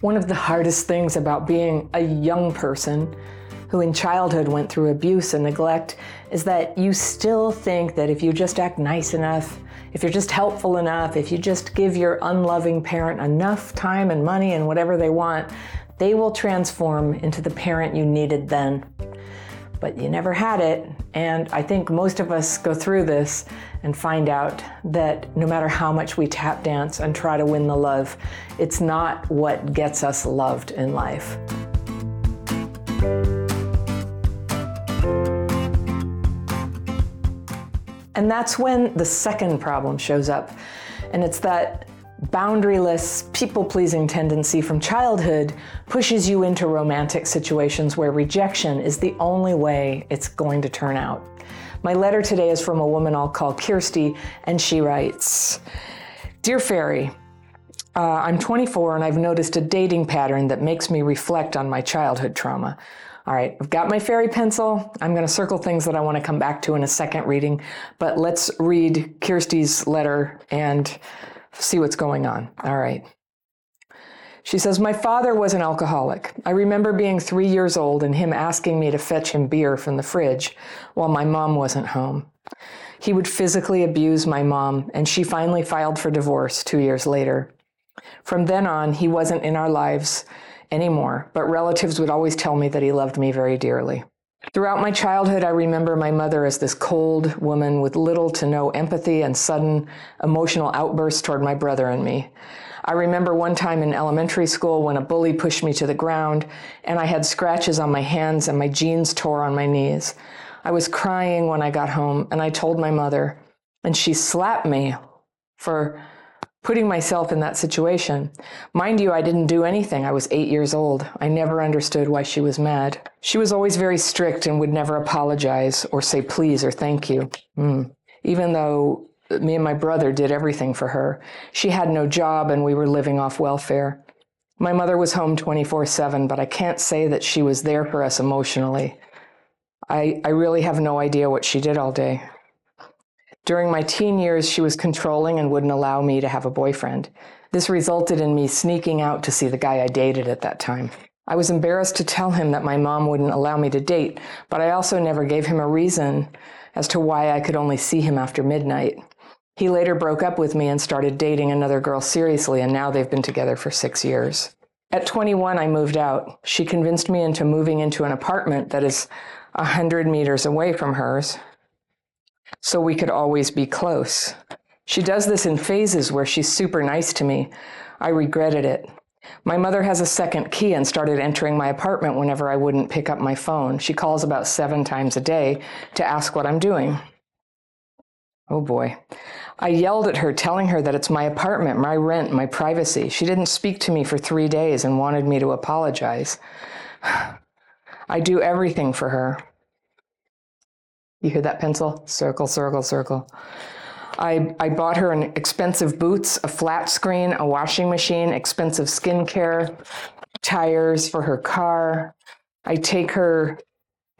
One of the hardest things about being a young person who in childhood went through abuse and neglect is that you still think that if you just act nice enough, if you're just helpful enough, if you just give your unloving parent enough time and money and whatever they want, they will transform into the parent you needed then. But you never had it, and I think most of us go through this and find out that no matter how much we tap dance and try to win the love, it's not what gets us loved in life. And that's when the second problem shows up, and it's that boundaryless, people-pleasing tendency from childhood pushes you into romantic situations where rejection is the only way it's going to turn out. My letter today is from a woman I'll call Kirsty, and she writes, "Dear Fairy, I'm 24 and I've noticed a dating pattern that makes me reflect on my childhood trauma. All right, I've got my fairy pencil. I'm going to circle things that I want to come back to in a second reading, but let's read Kirsty's letter and see what's going on." All right. She says, "My father was an alcoholic. I remember being 3 years old and him asking me to fetch him beer from the fridge while my mom wasn't home. He would physically abuse my mom, and she finally filed for divorce 2 years later. From then on, he wasn't in our lives anymore, but relatives would always tell me that he loved me very dearly. Throughout my childhood, I remember my mother as this cold woman with little to no empathy and sudden emotional outbursts toward my brother and me. I remember one time in elementary school when a bully pushed me to the ground and I had scratches on my hands and my jeans tore on my knees. I was crying when I got home and I told my mother, and she slapped me for putting myself in that situation. Mind you, I didn't do anything. I was 8 years old. I never understood why she was mad. She was always very strict and would never apologize or say please or thank you, even though me and my brother did everything for her. She had no job and we were living off welfare. My mother was home 24/7, but I can't say that she was there for us emotionally. I really have no idea what she did all day. During my teen years, she was controlling and wouldn't allow me to have a boyfriend. This resulted in me sneaking out to see the guy I dated at that time. I was embarrassed to tell him that my mom wouldn't allow me to date, but I also never gave him a reason as to why I could only see him after midnight. He later broke up with me and started dating another girl seriously, and now they've been together for 6 years. At 21, I moved out. She convinced me into moving into an apartment that is 100 meters away from hers, so we could always be close. She does this in phases where she's super nice to me. I regretted it. My mother has a second key and started entering my apartment whenever I wouldn't pick up my phone. She calls about 7 times a day to ask what I'm doing. Oh boy. I yelled at her, telling her that it's my apartment, my rent, my privacy. She didn't speak to me for 3 days and wanted me to apologize. I do everything for her. You hear that pencil? Circle, circle, circle. I bought her an expensive boots, a flat screen, a washing machine, expensive skincare, tires for her car. I take her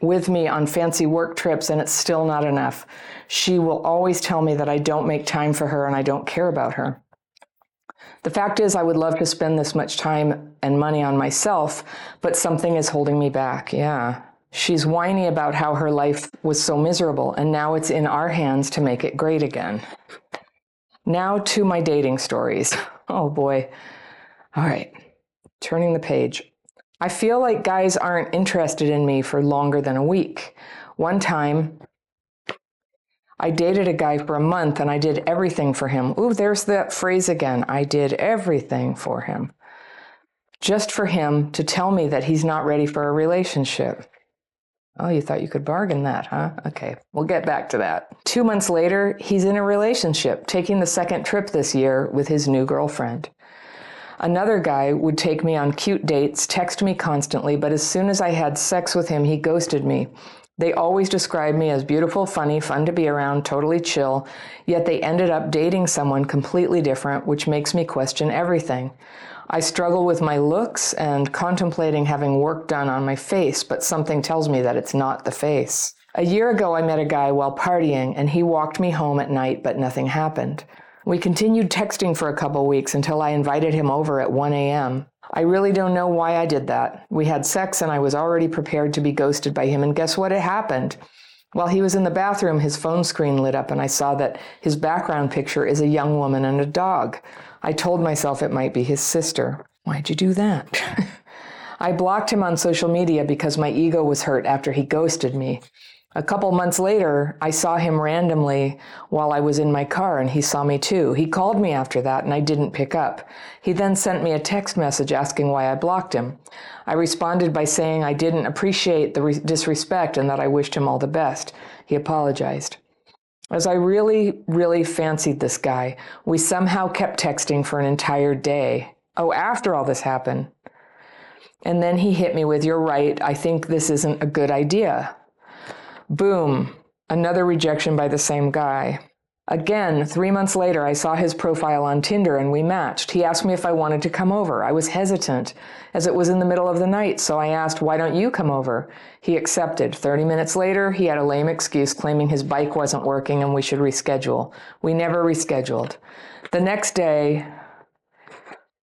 with me on fancy work trips, and it's still not enough. She will always tell me that I don't make time for her and I don't care about her. The fact is, I would love to spend this much time and money on myself, but something is holding me back. Yeah. She's whiny about how her life was so miserable, and now it's in our hands to make it great again. Now to my dating stories." Oh boy. All right. Turning the page. "I feel like guys aren't interested in me for longer than a week. One time, I dated a guy for a month and I did everything for him." Ooh, there's that phrase again. I did everything for him. "Just for him to tell me that he's not ready for a relationship." Oh, you thought you could bargain that, huh? Okay, we'll get back to that. "2 months later, he's in a relationship, taking the second trip this year with his new girlfriend. Another guy would take me on cute dates, text me constantly, but as soon as I had sex with him, he ghosted me. They always described me as beautiful, funny, fun to be around, totally chill, yet they ended up dating someone completely different, which makes me question everything. I struggle with my looks and contemplating having work done on my face, but something tells me that it's not the face. A year ago, I met a guy while partying, and he walked me home at night, but nothing happened. We continued texting for a couple weeks until I invited him over at 1 a.m. I really don't know why I did that. We had sex and I was already prepared to be ghosted by him, and guess what? It happened. While he was in the bathroom, his phone screen lit up and I saw that his background picture is a young woman and a dog. I told myself it might be his sister. Why'd you do that? I blocked him on social media because my ego was hurt after he ghosted me. A couple months later, I saw him randomly while I was in my car, and he saw me too. He called me after that, and I didn't pick up. He then sent me a text message asking why I blocked him. I responded by saying I didn't appreciate the disrespect and that I wished him all the best. He apologized. As I really, really fancied this guy, we somehow kept texting for an entire day. Oh, after all this happened. And then he hit me with, "You're right, I think this isn't a good idea." Boom, another rejection by the same guy. Again, 3 months later, I saw his profile on Tinder and we matched. He asked me if I wanted to come over. I was hesitant as it was in the middle of the night, so I asked, "Why don't you come over?" He accepted. 30 minutes later, he had a lame excuse claiming his bike wasn't working and we should reschedule. We never rescheduled. The next day,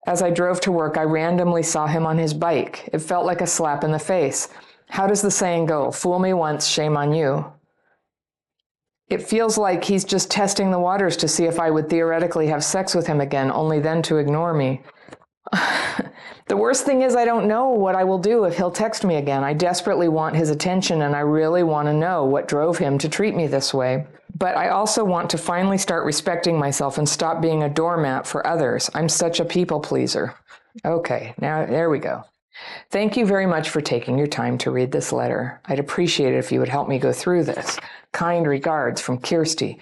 as I drove to work, I randomly saw him on his bike. It felt like a slap in the face. How does the saying go? Fool me once, shame on you. It feels like he's just testing the waters to see if I would theoretically have sex with him again, only then to ignore me. The worst thing is I don't know what I will do if he'll text me again. I desperately want his attention, and I really want to know what drove him to treat me this way. But I also want to finally start respecting myself and stop being a doormat for others. I'm such a people pleaser. Okay, now there we go. Thank you very much for taking your time to read this letter. I'd appreciate it if you would help me go through this. Kind regards from Kirsty.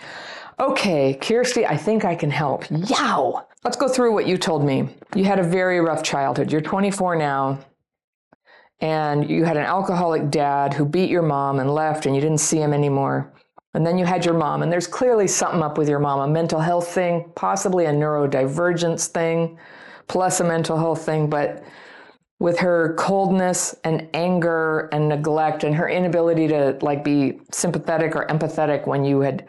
Okay, Kirsty, I think I can help. Yow! Let's go through what you told me. You had a very rough childhood. You're 24 now, and you had an alcoholic dad who beat your mom and left, and you didn't see him anymore. And then you had your mom, and there's clearly something up with your mom, a mental health thing, possibly a neurodivergence thing, plus a mental health thing, but with her coldness and anger and neglect and her inability to be sympathetic or empathetic when you had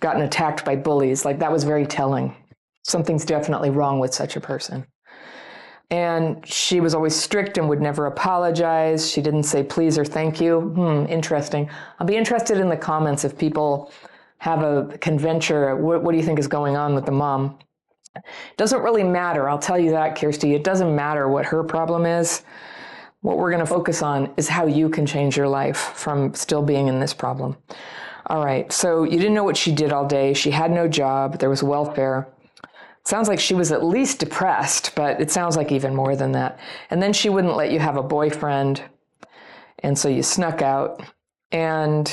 gotten attacked by bullies, that was very telling. Something's definitely wrong with such a person. And she was always strict and would never apologize. She didn't say please or thank you. Interesting. I'll be interested in the comments if people have a conjecture. What do you think is going on with the mom? Doesn't really matter. I'll tell you that, Kirsty. It doesn't matter what her problem is. What we're going to focus on is how you can change your life from still being in this problem. All right. So you didn't know what she did all day. She had no job. There was welfare. Sounds like she was at least depressed, but it sounds like even more than that. And then she wouldn't let you have a boyfriend. And so you snuck out. And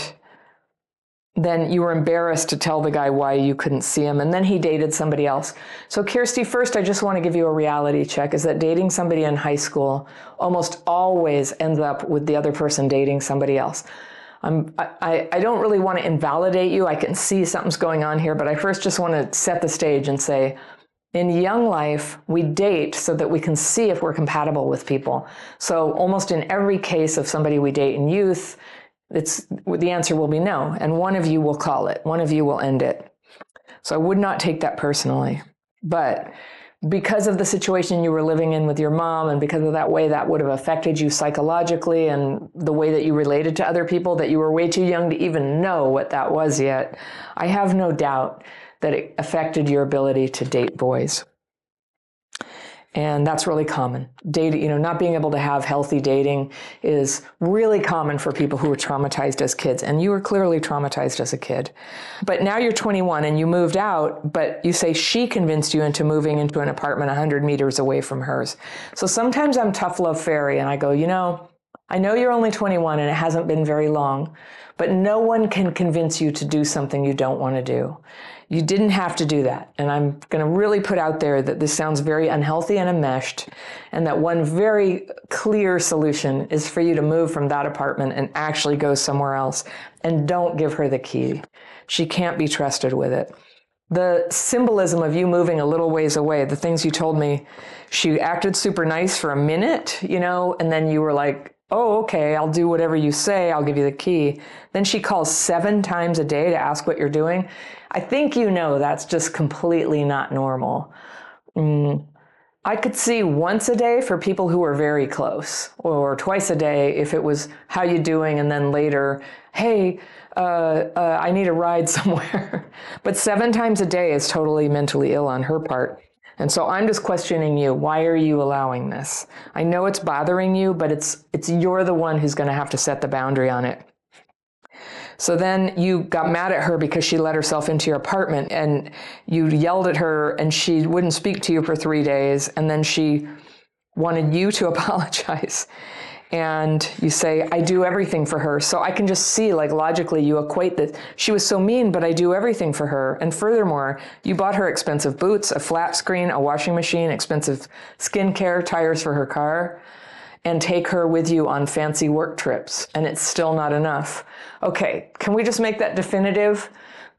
then you were embarrassed to tell the guy why you couldn't see him, and then he dated somebody else. So Kirsty, first, I just want to give you a reality check, is that dating somebody in high school almost always ends up with the other person dating somebody else. I don't really want to invalidate you. I can see something's going on here, but I first just want to set the stage and say, in young life, we date so that we can see if we're compatible with people. So almost in every case of somebody we date in youth, the answer will be no, and one of you will call it. One of you will end it. So I would not take that personally. But because of the situation you were living in with your mom, and because of that way that would have affected you psychologically and the way that you related to other people, that you were way too young to even know what that was yet, I have no doubt that it affected your ability to date boys. And that's really common. Dating, not being able to have healthy dating is really common for people who were traumatized as kids. And you were clearly traumatized as a kid. But now you're 21 and you moved out, but you say she convinced you into moving into an apartment 100 meters away from hers. So sometimes I'm tough love fairy and I go, I know you're only 21 and it hasn't been very long, but no one can convince you to do something you don't want to do. You didn't have to do that. And I'm going to really put out there that this sounds very unhealthy and enmeshed, and that one very clear solution is for you to move from that apartment and actually go somewhere else. And don't give her the key. She can't be trusted with it. The symbolism of you moving a little ways away, the things you told me, she acted super nice for a minute, and then you were like, oh, okay, I'll do whatever you say, I'll give you the key. Then she calls 7 times a day to ask what you're doing. I think, you know, that's just completely not normal. I could see once a day for people who are very close, or twice a day if it was how you doing, and then later, hey, I need a ride somewhere. But 7 times a day is totally mentally ill on her part. And so I'm just questioning you. Why are you allowing this? I know it's bothering you, but it's you're the one who's going to have to set the boundary on it. So then you got mad at her because she let herself into your apartment, and you yelled at her, and she wouldn't speak to you for 3 days. And then she wanted you to apologize. And you say, I do everything for her. So I can just see, like, logically you equate that she was so mean, but I do everything for her. And furthermore, you bought her expensive boots, a flat screen, a washing machine, expensive skincare, tires for her car, and take her with you on fancy work trips. And it's still not enough. Okay, can we just make that definitive?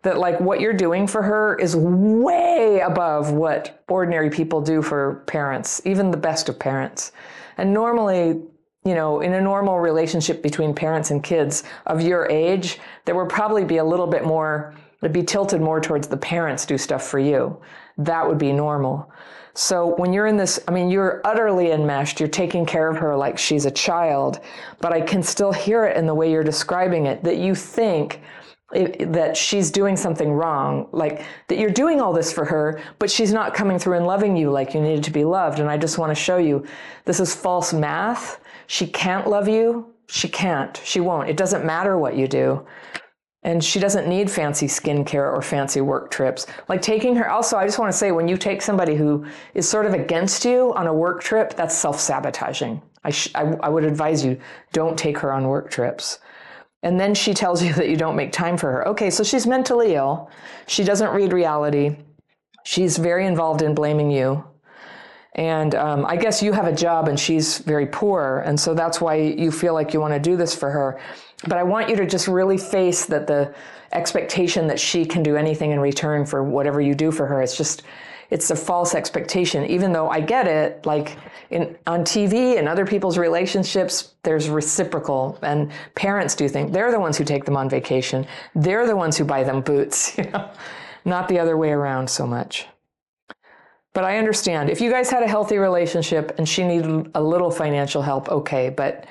That, like, what you're doing for her is way above what ordinary people do for parents, even the best of parents. And normally, you know, in a normal relationship between parents and kids of your age, there would probably be a little bit more, it'd be tilted more towards the parents do stuff for you. That would be normal. So when you're in this, I mean, you're utterly enmeshed. You're taking care of her like she's a child, but I can still hear it in the way you're describing it, that you think that she's doing something wrong, like that you're doing all this for her, but she's not coming through and loving you like you needed to be loved. And I just want to show you, this is false math. She can't love you. She can't. She won't. It doesn't matter what you do. And she doesn't need fancy skincare or fancy work trips. Like taking her, also, I just want to say, when you take somebody who is sort of against you on a work trip, that's self-sabotaging. I would advise you, don't take her on work trips. And then she tells you that you don't make time for her. Okay, so she's mentally ill. She doesn't read reality. She's very involved in blaming you. And I guess you have a job and she's very poor. And so that's why you feel like you want to do this for her. But I want you to just really face that the expectation that she can do anything in return for whatever you do for her. It's just, it's a false expectation, even though I get it, like on TV and other people's relationships, there's reciprocal, and parents do think they're the ones who take them on vacation. They're the ones who buy them boots, you know, not the other way around so much. But I understand if you guys had a healthy relationship and she needed a little financial help, okay, but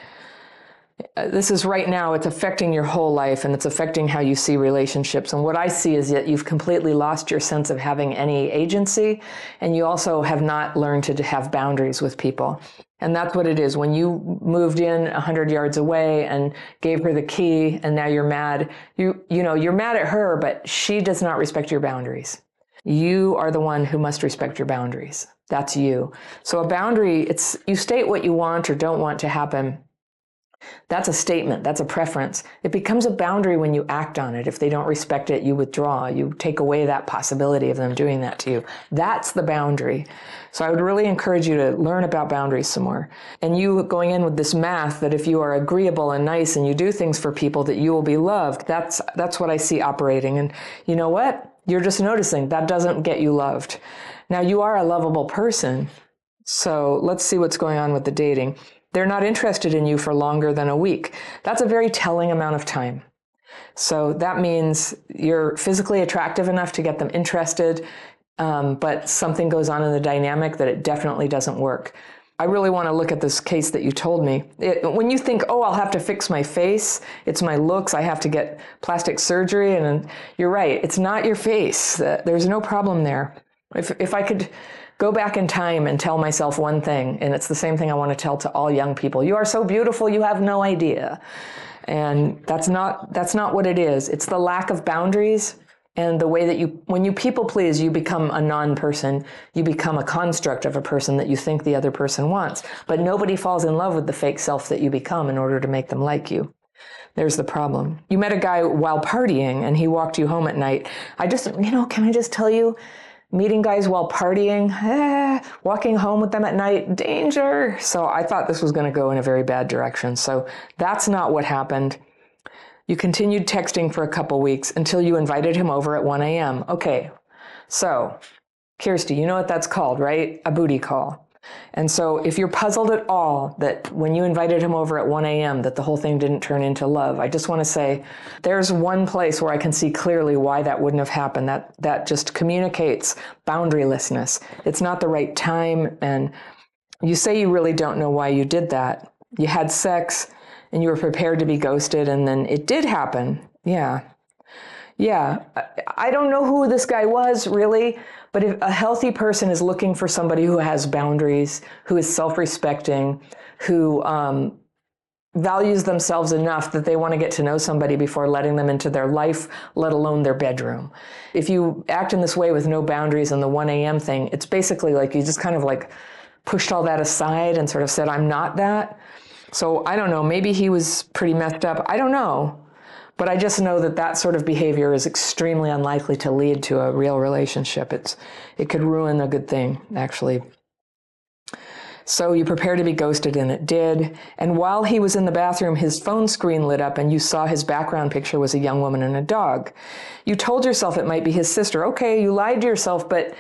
this is right now, it's affecting your whole life, and it's affecting how you see relationships. And what I see is that you've completely lost your sense of having any agency, and you also have not learned to have boundaries with people. And that's what it is. When you moved in 100 yards away and gave her the key, and now you're mad, you know, you're mad at her, but she does not respect your boundaries. You are the one who must respect your boundaries. That's you. So a boundary, it's, you state what you want or don't want to happen. That's a statement. That's a preference. It becomes a boundary when you act on it. If they don't respect it, you withdraw. You take away that possibility of them doing that to you. That's the boundary. So I would really encourage you to learn about boundaries some more. And you going in with this math that if you are agreeable and nice and you do things for people, that you will be loved. That's what I see operating. And you know what? You're just noticing that doesn't get you loved. Now, you are a lovable person. So let's see what's going on with the dating. They're not interested in you for longer than a week. That's a very telling amount of time. So that means you're physically attractive enough to get them interested, but something goes on in the dynamic that it definitely doesn't work. I really want to look at this case that you told me. When you think, oh, I'll have to fix my face, it's my looks, I have to get plastic surgery, and you're right, it's not your face. There's no problem there. If I could go back in time and tell myself one thing, and it's the same thing I want to tell to all young people, you are so beautiful, you have no idea. And that's not what it is. It's the lack of boundaries. And the way that when you people please, you become a non-person, you become a construct of a person that you think the other person wants. But nobody falls in love with the fake self that you become in order to make them like you. There's the problem. You met a guy while partying and he walked you home at night. Can I just tell you, meeting guys while partying, walking home with them at night, danger. So I thought this was going to go in a very bad direction. So that's not what happened. You continued texting for a couple weeks until you invited him over at 1 a.m. Okay, so, Kirsty, you know what that's called, right? A booty call. And so if you're puzzled at all that when you invited him over at 1 a.m. that the whole thing didn't turn into love, I just want to say there's one place where I can see clearly why that wouldn't have happened. That just communicates boundarylessness. It's not the right time. And you say you really don't know why you did that. You had sex and you were prepared to be ghosted, and then it did happen. Yeah. I don't know who this guy was really, but if a healthy person is looking for somebody who has boundaries, who is self-respecting, who values themselves enough that they want to get to know somebody before letting them into their life, let alone their bedroom. If you act in this way with no boundaries and the 1 a.m. thing, it's basically like you just kind of like pushed all that aside and sort of said, I'm not that. So I don't know, maybe he was pretty messed up. I don't know. But I just know that that sort of behavior is extremely unlikely to lead to a real relationship. It could ruin a good thing, actually. So you prepare to be ghosted, and it did. And while he was in the bathroom, his phone screen lit up, and you saw his background picture was a young woman and a dog. You told yourself it might be his sister. Okay, you lied to yourself, but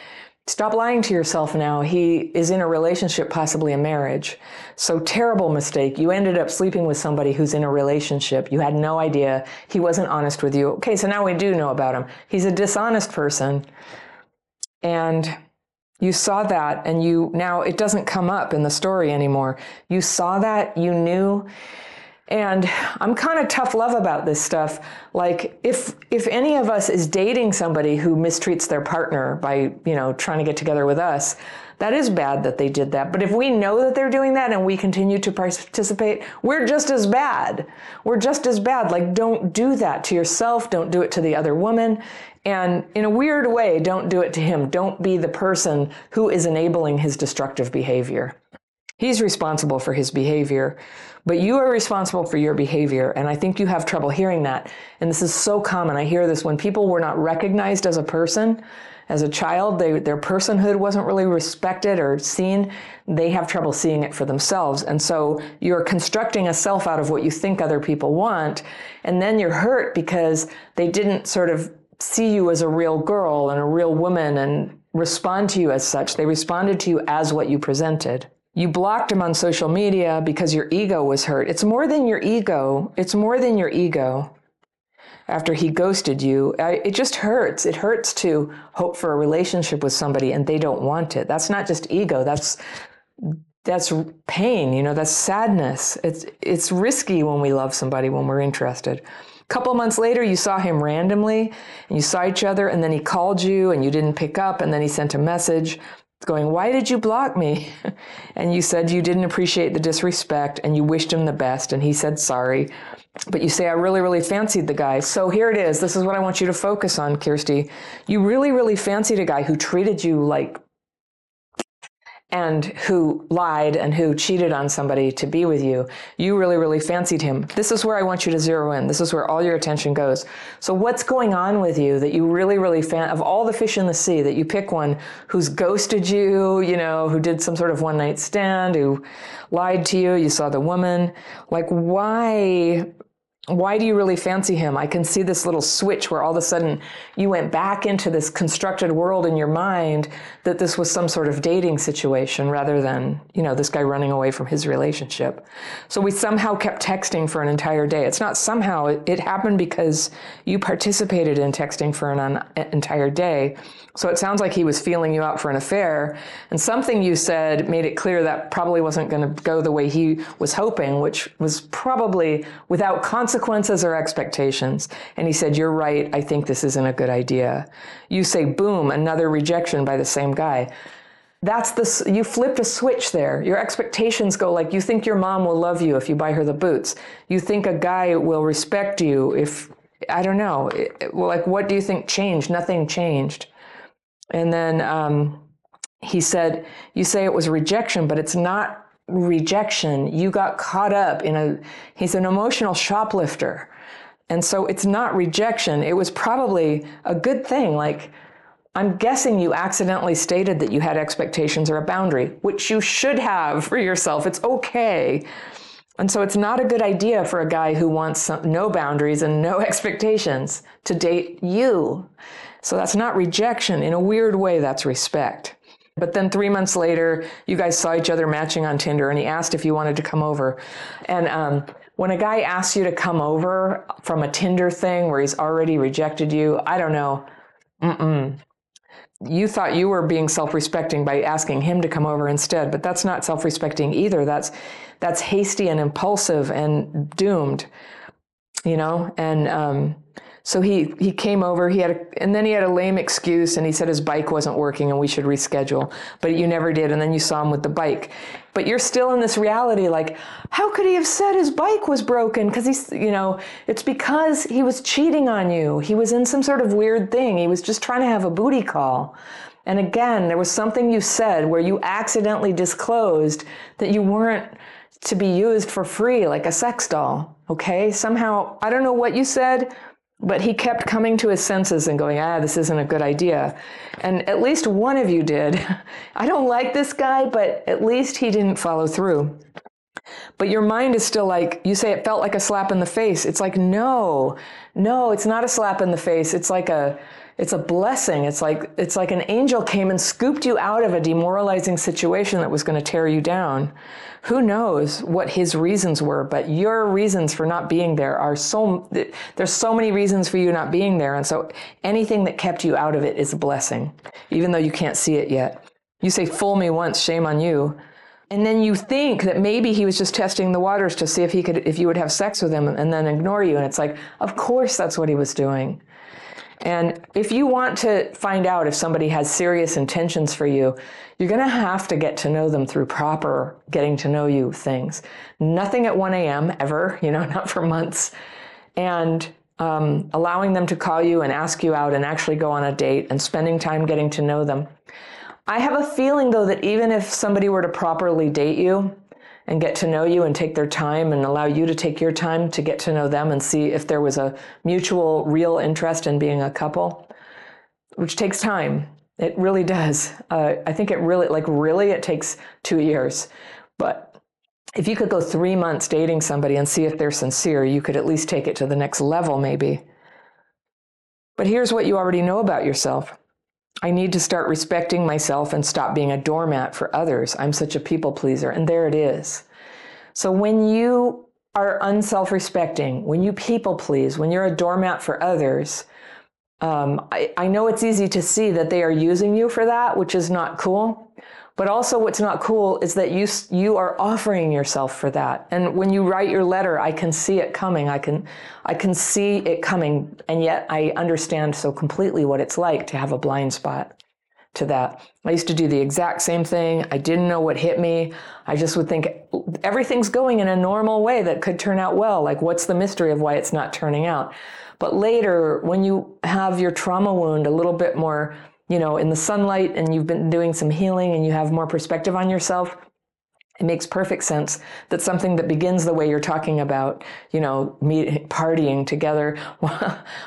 stop lying to yourself now. He is in a relationship, possibly a marriage. So terrible mistake. You ended up sleeping with somebody who's in a relationship. You had no idea. He wasn't honest with you. Okay, so now we do know about him. He's a dishonest person. And you saw that, and now it doesn't come up in the story anymore. You saw that, you knew. And I'm kind of tough love about this stuff. Like if any of us is dating somebody who mistreats their partner by, trying to get together with us, that is bad that they did that. But if we know that they're doing that and we continue to participate, we're just as bad. Like, don't do that to yourself. Don't do it to the other woman. And in a weird way, don't do it to him. Don't be the person who is enabling his destructive behavior. He's responsible for his behavior, but you are responsible for your behavior. And I think you have trouble hearing that. And this is so common. I hear this when people were not recognized as a person, as a child, their personhood wasn't really respected or seen. They have trouble seeing it for themselves. And so you're constructing a self out of what you think other people want. And then you're hurt because they didn't sort of see you as a real girl and a real woman and respond to you as such. They responded to you as what you presented. You blocked him on social media because your ego was hurt. It's more than your ego. After he ghosted you, it just hurts. It hurts to hope for a relationship with somebody and they don't want it. That's not just ego. That's pain. That's sadness. It's risky when we love somebody, when we're interested. A couple months later, you saw him randomly and you saw each other, and then he called you and you didn't pick up, and then he sent a message going, why did you block me? And you said you didn't appreciate the disrespect and you wished him the best, and he said sorry. But you say, I really, really fancied the guy. So here it is. This is what I want you to focus on, Kirsty. You really, really fancied a guy who treated you like, and who lied and who cheated on somebody to be with you. You really, really fancied him. This is where I want you to zero in. This is where all your attention goes. So what's going on with you that you really, really of all the fish in the sea, that you pick one who's ghosted you, who did some sort of one night stand, who lied to you, you saw the woman. Like, why do you really fancy him? I can see this little switch where all of a sudden you went back into this constructed world in your mind that this was some sort of dating situation rather than, this guy running away from his relationship. So we somehow kept texting for an entire day. It's not somehow, it happened because you participated in texting for an entire day. So it sounds like he was feeling you out for an affair, and something you said made it clear that probably wasn't going to go the way he was hoping, which was probably without consequences or expectations. And he said, you're right, I think this isn't a good idea. You say, boom, another rejection by the same guy. You flipped a switch there. Your expectations go, like, you think your mom will love you if you buy her the boots. You think a guy will respect you if, I don't know, what do you think changed? Nothing changed. And then he said, you say it was rejection, but it's not rejection. You got caught up he's an emotional shoplifter. And so it's not rejection. It was probably a good thing. Like, I'm guessing you accidentally stated that you had expectations or a boundary, which you should have for yourself. It's okay. And so it's not a good idea for a guy who wants no boundaries and no expectations to date you. So that's not rejection. In a weird way, that's respect. But then 3 months later, you guys saw each other matching on Tinder, and he asked if you wanted to come over. And when a guy asks you to come over from a Tinder thing where he's already rejected you, I don't know. You thought you were being self-respecting by asking him to come over instead, but that's not self-respecting either. That's hasty and impulsive and doomed, you know? And so he came over, and then he had a lame excuse, and he said his bike wasn't working and we should reschedule, but you never did. And then you saw him with the bike, but you're still in this reality. Like, how could he have said his bike was broken? Cause he's, you know, it's because he was cheating on you. He was in some sort of weird thing. He was just trying to have a booty call. And again, there was something you said where you accidentally disclosed that you weren't to be used for free, like a sex doll. Okay. Somehow, I don't know what you said, but he kept coming to his senses and going, this isn't a good idea. And at least one of you did. I don't like this guy, but at least he didn't follow through. But your mind is still like, you say it felt like a slap in the face. It's like, no, it's not a slap in the face. It's like it's a blessing. It's like an angel came and scooped you out of a demoralizing situation that was going to tear you down. Who knows what his reasons were, but your reasons for not being there there's so many reasons for you not being there. And so anything that kept you out of it is a blessing, even though you can't see it yet. You say, fool me once, shame on you. And then you think that maybe he was just testing the waters to see if you would have sex with him and then ignore you. And it's like, of course, that's what he was doing. And if you want to find out if somebody has serious intentions for you, you're going to have to get to know them through proper getting to know you things. Nothing at 1 a.m. ever, not for months. And allowing them to call you and ask you out and actually go on a date and spending time getting to know them. I have a feeling, though, that even if somebody were to properly date you and get to know you and take their time and allow you to take your time to get to know them and see if there was a mutual real interest in being a couple, which takes time. It really does. I think it takes 2 years. But if you could go 3 months dating somebody and see if they're sincere, you could at least take it to the next level maybe. But here's what you already know about yourself. I need to start respecting myself and stop being a doormat for others. I'm such a people pleaser. And there it is. So when you are unself-respecting, when you people please, when you're a doormat for others, I know it's easy to see that they are using you for that, which is not cool. But also what's not cool is that you are offering yourself for that. And when you write your letter, I can see it coming. I can see it coming. And yet I understand so completely what it's like to have a blind spot to that. I used to do the exact same thing. I didn't know what hit me. I just would think everything's going in a normal way that could turn out well. Like, what's the mystery of why it's not turning out? But later, when you have your trauma wound a little bit more, in the sunlight, and you've been doing some healing and you have more perspective on yourself, it makes perfect sense that something that begins the way you're talking about, partying together,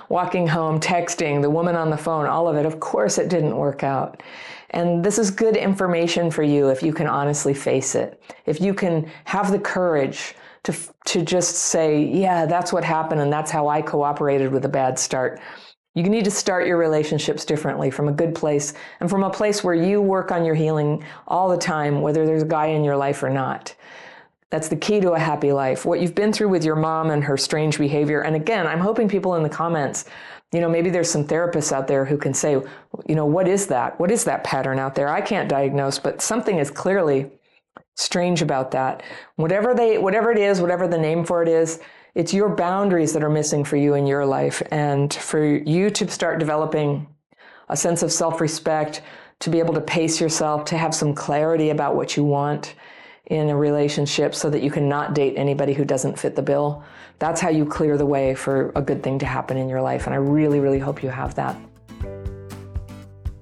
walking home, texting, the woman on the phone, all of it, of course it didn't work out. And this is good information for you if you can honestly face it. If you can have the courage to just say, yeah, that's what happened and that's how I cooperated with a bad start. You need to start your relationships differently, from a good place and from a place where you work on your healing all the time, whether there's a guy in your life or not. That's the key to a happy life. What you've been through with your mom and her strange behavior. And again, I'm hoping people in the comments, maybe there's some therapists out there who can say, what is that? What is that pattern out there? I can't diagnose, but something is clearly strange about that. Whatever it is, whatever the name for it is, it's your boundaries that are missing for you in your life, and for you to start developing a sense of self-respect, to be able to pace yourself, to have some clarity about what you want in a relationship so that you can not date anybody who doesn't fit the bill. That's how you clear the way for a good thing to happen in your life. And I really, really hope you have that.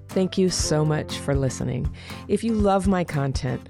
Thank you so much for listening. If you love my content,